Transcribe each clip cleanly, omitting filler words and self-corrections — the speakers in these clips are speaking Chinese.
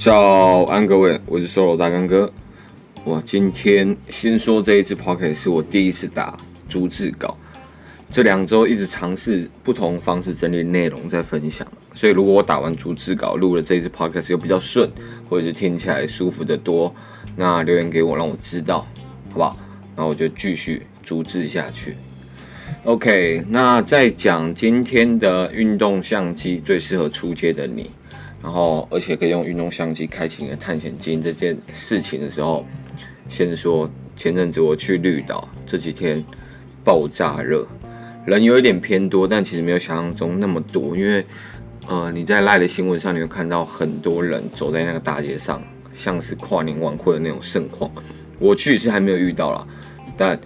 早安，各位，我是Solo大干哥。哇，今天先说这一支 Podcast 是我第一次打逐字稿，这2周一直尝试不同方式整理内容再分享，所以如果我打完逐字稿录了这一支 Podcast 又比较顺，或者是听起来舒服的多，那留言给我让我知道，好不好？那我就继续逐字下去。OK， 那再讲今天的运动相机最适合出街的你。然后，而且可以用运动相机开启你的探险经这件事情的时候，先说前阵子我去绿岛，这几天爆炸热，人有一点偏多，但其实没有想象中那么多，因为你在LINE的新闻上你会看到很多人走在那个大街上，像是跨年晚会的那种盛况。我去是还没有遇到啦，但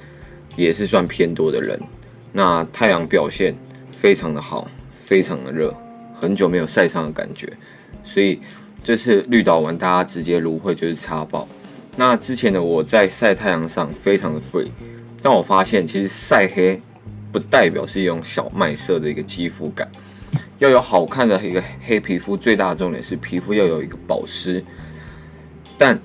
也是算偏多的人。那太阳表现非常的好，非常的热，很久没有晒伤的感觉。所以这次绿岛玩，大家直接芦荟就是插爆。那之前的我在晒太阳上非常的 free， 但我发现其实晒黑不代表是一种小麦色的一个肌肤感，要有好看的一个黑皮肤，最大的重点是皮肤要有一个保湿。但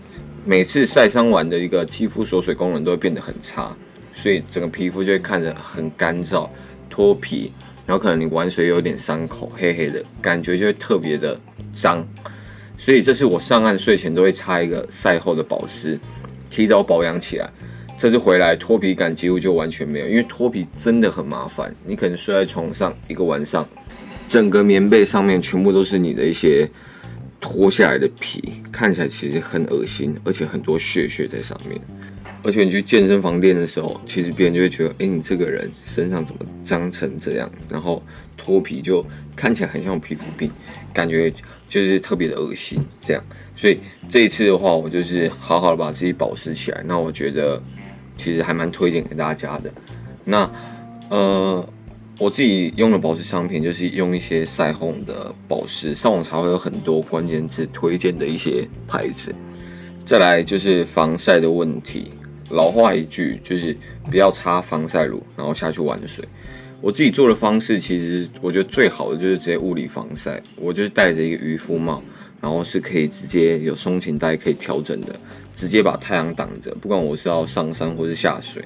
每次晒伤完的一个肌肤锁水功能都会变得很差，所以整个皮肤就会看着很干燥、脱皮。然后可能你玩水有点伤口，黑黑的感觉就会特别的脏，所以这是我上岸睡前都会擦一个晒后的保湿，提早保养起来。这次回来脱皮感几乎就完全没有，因为脱皮真的很麻烦，你可能睡在床上一个晚上，整个棉被上面全部都是你的一些脱下来的皮，看起来其实很恶心，而且很多屑在上面。而且你去健身房练的时候，其实别人就会觉得，你这个人身上怎么脏成这样？然后脱皮就看起来很像有皮肤病，感觉就是特别的恶心这样。所以这一次的话，我就是好好的把自己保湿起来。那我觉得其实还蛮推荐给大家的。那我自己用的保湿商品就是用一些晒烘的保湿，上网查会有很多关键字推荐的一些牌子。再来就是防晒的问题。老话一句，就是不要擦防晒乳，然后下去玩水。我自己做的方式，其实我觉得最好的就是直接物理防晒。我就是戴着一个渔夫帽，然后是可以直接有松紧带可以调整的，直接把太阳挡着。不管我是要上山或是下水，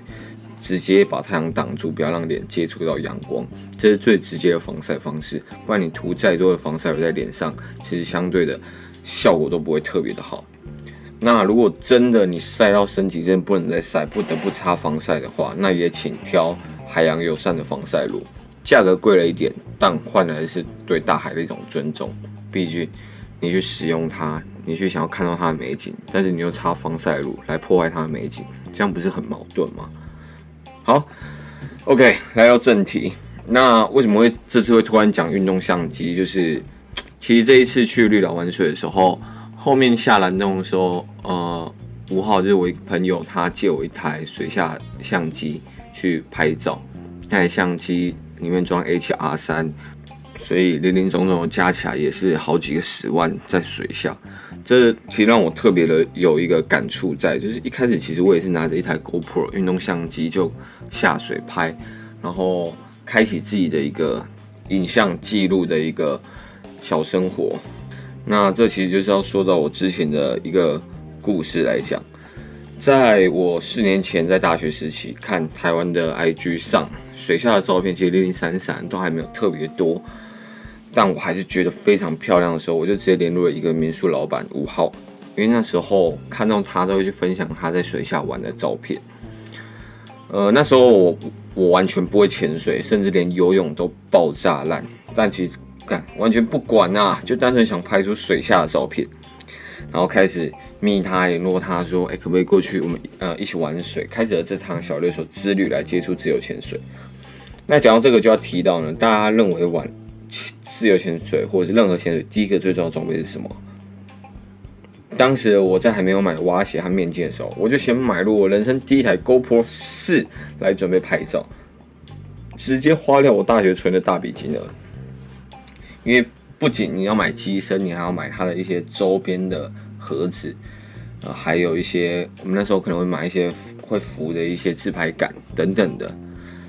直接把太阳挡住，不要让脸接触到阳光，这是最直接的防晒方式。不然你涂再多的防晒乳在脸上，其实相对的效果都不会特别的好。那如果真的你晒到身体真的不能再晒，不得不擦防晒的话，那也请挑海洋友善的防晒乳，价格贵了一点，但换来是对大海的一种尊重。毕竟你去使用它，你去想要看到它的美景，但是你又擦防晒乳来破坏它的美景，这样不是很矛盾吗？好 ，OK， 来到正题。那为什么会这次会突然讲运动相机？就是其实这一次去绿岛玩水的时候。后面下蓝洞的时候，5号就是我一个朋友，他借我一台水下相机去拍照。那台相机里面装 HR3， 所以零零总总加起来也是好几个10万在水下。这其实让我特别的有一个感触在，就是一开始其实我也是拿着一台 GoPro 运动相机就下水拍，然后开启自己的一个影像记录的一个小生活。那这其实就是要说到我之前的一个故事来讲，在我4年前在大学时期看台湾的 IG 上水下的照片，其实零零散散都还没有特别多，但我还是觉得非常漂亮的时候，我就直接联络了一个民宿老板5号，因为那时候看到他都会去分享他在水下玩的照片。那时候我完全不会潜水，甚至连游泳都爆炸烂，但其实。完全不管啊，就单纯想拍出水下的照片，然后开始密他联络他说，可不可以过去我们一起玩水？开始了这趟小猎手之旅来接触自由潜水。那讲到这个就要提到呢，大家认为玩自由潜水或者是任何潜水，第一个最重要的装备是什么？当时我在还没有买蛙鞋和面镜的时候，我就先买入我人生第一台 GoPro 4来准备拍照，直接花掉我大学存的大笔金额。因为不仅你要买机身，你还要买它的一些周边的盒子，还有一些我们那时候可能会买一些会浮的一些自拍杆等等的，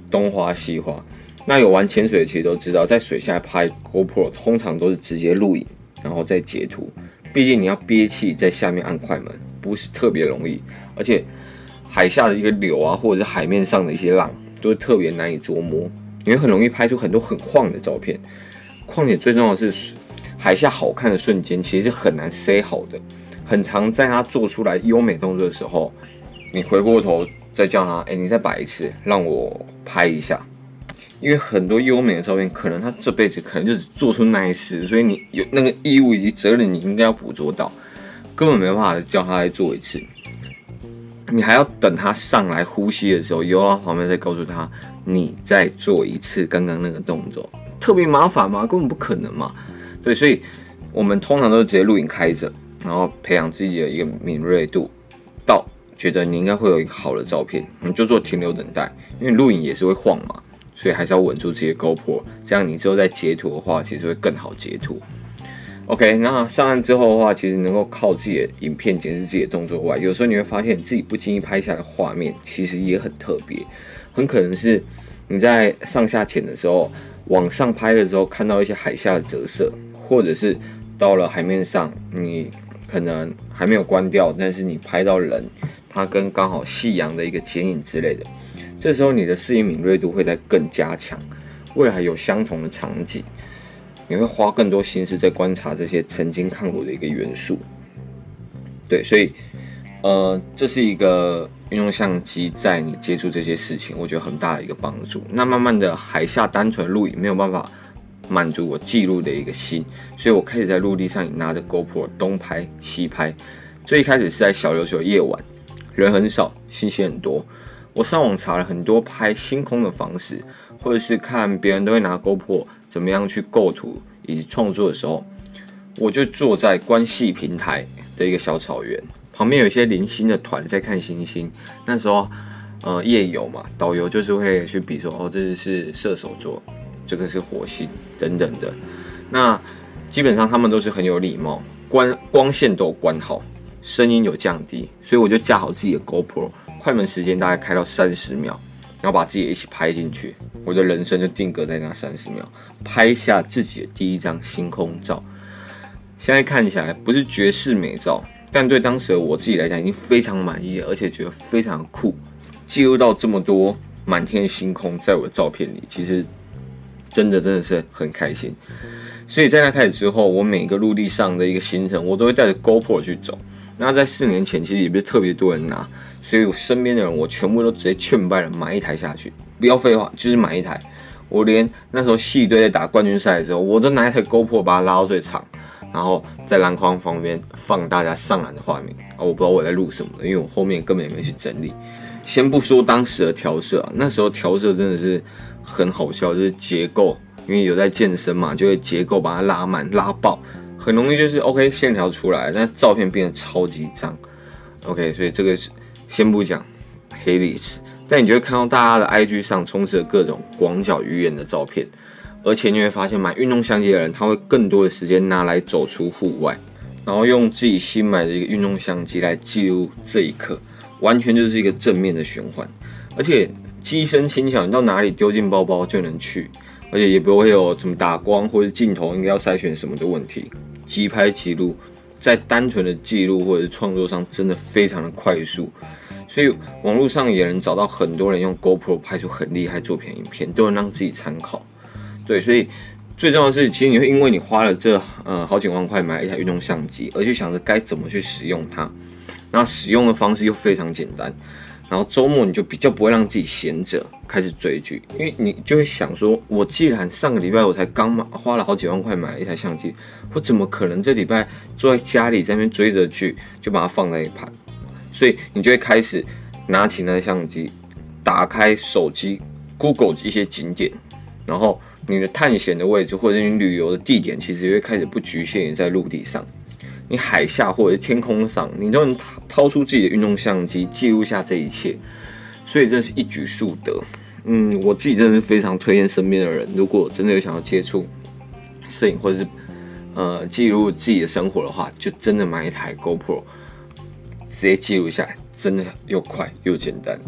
东花西花。那有玩潜水的其实都知道，在水下拍 GoPro 通常都是直接录影，然后再截图，毕竟你要憋气在下面按快门，不是特别容易，而且海下的一个流啊，或者是海面上的一些浪，都是特别难以捉摸，你会很容易拍出很多很晃的照片。况且最重要的是，海下好看的瞬间其实是很难塞好的，很常在它做出来优美动作的时候，你回过头再叫它，你再摆一次，让我拍一下。因为很多优美的照片，可能他这辈子可能就只做出那一次，所以你有那个义务以及责任，你应该要捕捉到，根本没办法叫他来做一次。你还要等他上来呼吸的时候，游到旁边再告诉他，你再做一次刚刚那个动作，特别麻烦嘛，根本不可能嘛。对，所以我们通常都直接录影开着，然后培养自己的一个敏锐度，到觉得你应该会有一个好的照片，你就做停留等待，因为录影也是会晃嘛。所以还是要稳住自己的 GoPro， 这样你之后在截图的话，其实会更好截图。OK， 那上岸之后的话，其实能够靠自己的影片检视自己的动作外，有时候你会发现自己不经意拍下的画面，其实也很特别，很可能是你在上下潜的时候，往上拍的时候看到一些海下的折射，或者是到了海面上，你可能还没有关掉，但是你拍到人，它跟刚好夕阳的一个剪影之类的。这时候你的视野敏锐度会再更加强，未来有相同的场景，你会花更多心思在观察这些曾经看过的一个元素。对，所以这是一个运用相机在你接触这些事情，我觉得很大的一个帮助。那慢慢的海下单纯录影没有办法满足我记录的一个心，所以我开始在陆地上拿着 GoPro 东拍西拍。最一开始是在小琉球夜晚，人很少，信息很多。我上网查了很多拍星空的方式，或者是看别人都会拿 GoPro 怎么样去构图以及创作的时候，我就坐在关系平台的一个小草原旁边，有一些零星的团在看星星。那时候夜游嘛，导游就是会去比说，这是射手座，这个是火星等等的。那基本上他们都是很有礼貌，光线都关好，声音有降低，所以我就架好自己的 GoPro。快门时间大概开到30秒，然后把自己一起拍进去，我的人生就定格在那30秒，拍下自己的第一张星空照。现在看起来不是绝世美照，但对当时的我自己来讲已经非常满意了，而且觉得非常酷。记录到这么多满天的星空在我的照片里，其实真的是很开心。所以在那开始之后，我每个陆地上的一个行程，我都会带着 GoPro 去走。那在4年前，其实也不是特别多人拿。所以我身边的人，我全部都直接劝败了，买一台下去，不要废话，就是买一台。我连那时候系队在打冠军赛的时候，我都拿一台 GoPro 把它拉到最长，然后在篮筐旁边放大家上篮的画面。我不知道我在录什么的，因为我后面根本也没去整理。先不说当时的调色啊，那时候调色真的是很好笑，就是结构，因为有在健身嘛，就会结构把它拉满、拉爆，很容易就是 OK 线条出来，但照片变得超级脏。OK， 所以这个是。先不讲黑历史，但你就会看到大家的 IG 上充斥了各种广角鱼眼的照片，而且你会发现买运动相机的人，他会更多的时间拿来走出户外，然后用自己新买的一个运动相机来记录这一刻，完全就是一个正面的循环。而且机身轻巧，你到哪里丢进包包就能去，而且也不会有怎么打光或者镜头应该要筛选什么的问题，即拍即录。在单纯的记录或者是创作上，真的非常的快速，所以网络上也能找到很多人用 GoPro 拍出很厉害作品影片，都能让自己参考。对，所以最重要的是，其实你会因为你花了这好几万块买一台运动相机，而去想着该怎么去使用它，那使用的方式又非常简单，然后周末你就比较不会让自己闲着开始追剧，因为你就会想说，我既然上个礼拜我才刚花了好几万块买了一台相机，我怎么可能这礼拜坐在家里在那边追着剧就把它放在一旁？所以你就会开始拿起那台相机，打开手机 Google 一些景点，然后你的探险的位置或者你旅游的地点，其实也会开始不局限于在陆地上。你海下或者天空上，你都能掏出自己的运动相机记录下这一切，所以真是一举数得。我自己真的是非常推荐身边的人，如果真的有想要接触摄影或者是记录自己的生活的话，就真的买一台 GoPro， 直接记录下来，真的又快又简单。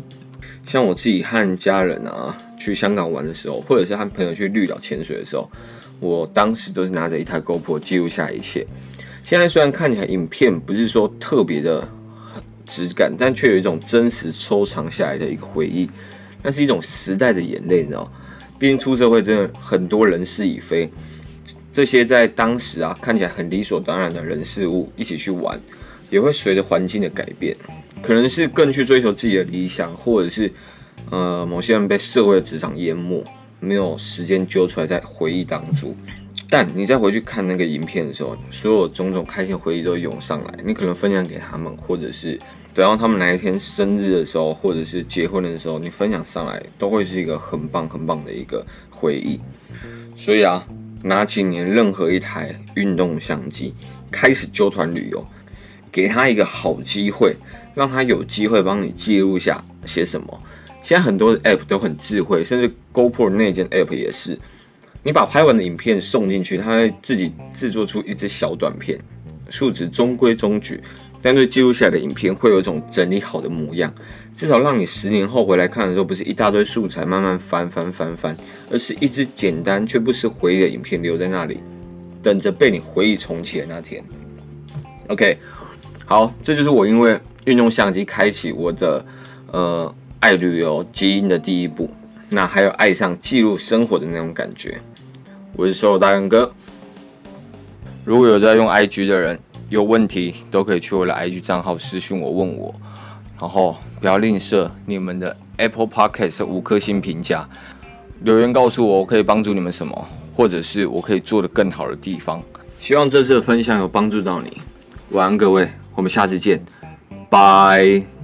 像我自己和家人啊去香港玩的时候，或者是和朋友去绿岛潜水的时候，我当时都是拿着一台 GoPro 记录下一切。现在虽然看起来影片不是说特别的质感，但却有一种真实收藏下来的一个回忆，那是一种时代的眼泪，你知道？毕竟出社会真的很多人事已非，这些在当时啊看起来很理所当然的人事物一起去玩，也会随着环境的改变，可能是更去追求自己的理想，或者是某些人被社会的职场淹没，没有时间揪出来在回忆当中。但你再回去看那个影片的时候，所有种种开心回忆都涌上来，你可能分享给他们，或者是等到他们哪一天生日的时候，或者是结婚的时候，你分享上来都会是一个很棒很棒的一个回忆。所以啊，拿起你任何一台运动相机，开始揪团旅游，给他一个好机会，让他有机会帮你记录下些什么。现在很多的 app 都很智慧，甚至 GoPro 那件 app 也是，你把拍完的影片送进去，它会自己制作出一支小短片，数值中规中矩，但对记录下来的影片会有一种整理好的模样，至少让你10年后回来看的时候，不是一大堆素材慢慢翻，而是一支简单却不失回忆的影片留在那里，等着被你回忆重启的那天。OK， 好，这就是我因为运动相机开启我的爱旅游基因的第一步，那还有爱上记录生活的那种感觉。我是手游大干哥，如果有在用 IG 的人，有问题都可以去我的 IG 账号私讯我问我，然后不要吝啬你们的 Apple Podcast 5颗星评价，留言告诉我，我可以帮助你们什么，或者是我可以做得更好的地方。希望这次的分享有帮助到你。晚安各位，我们下次见，拜。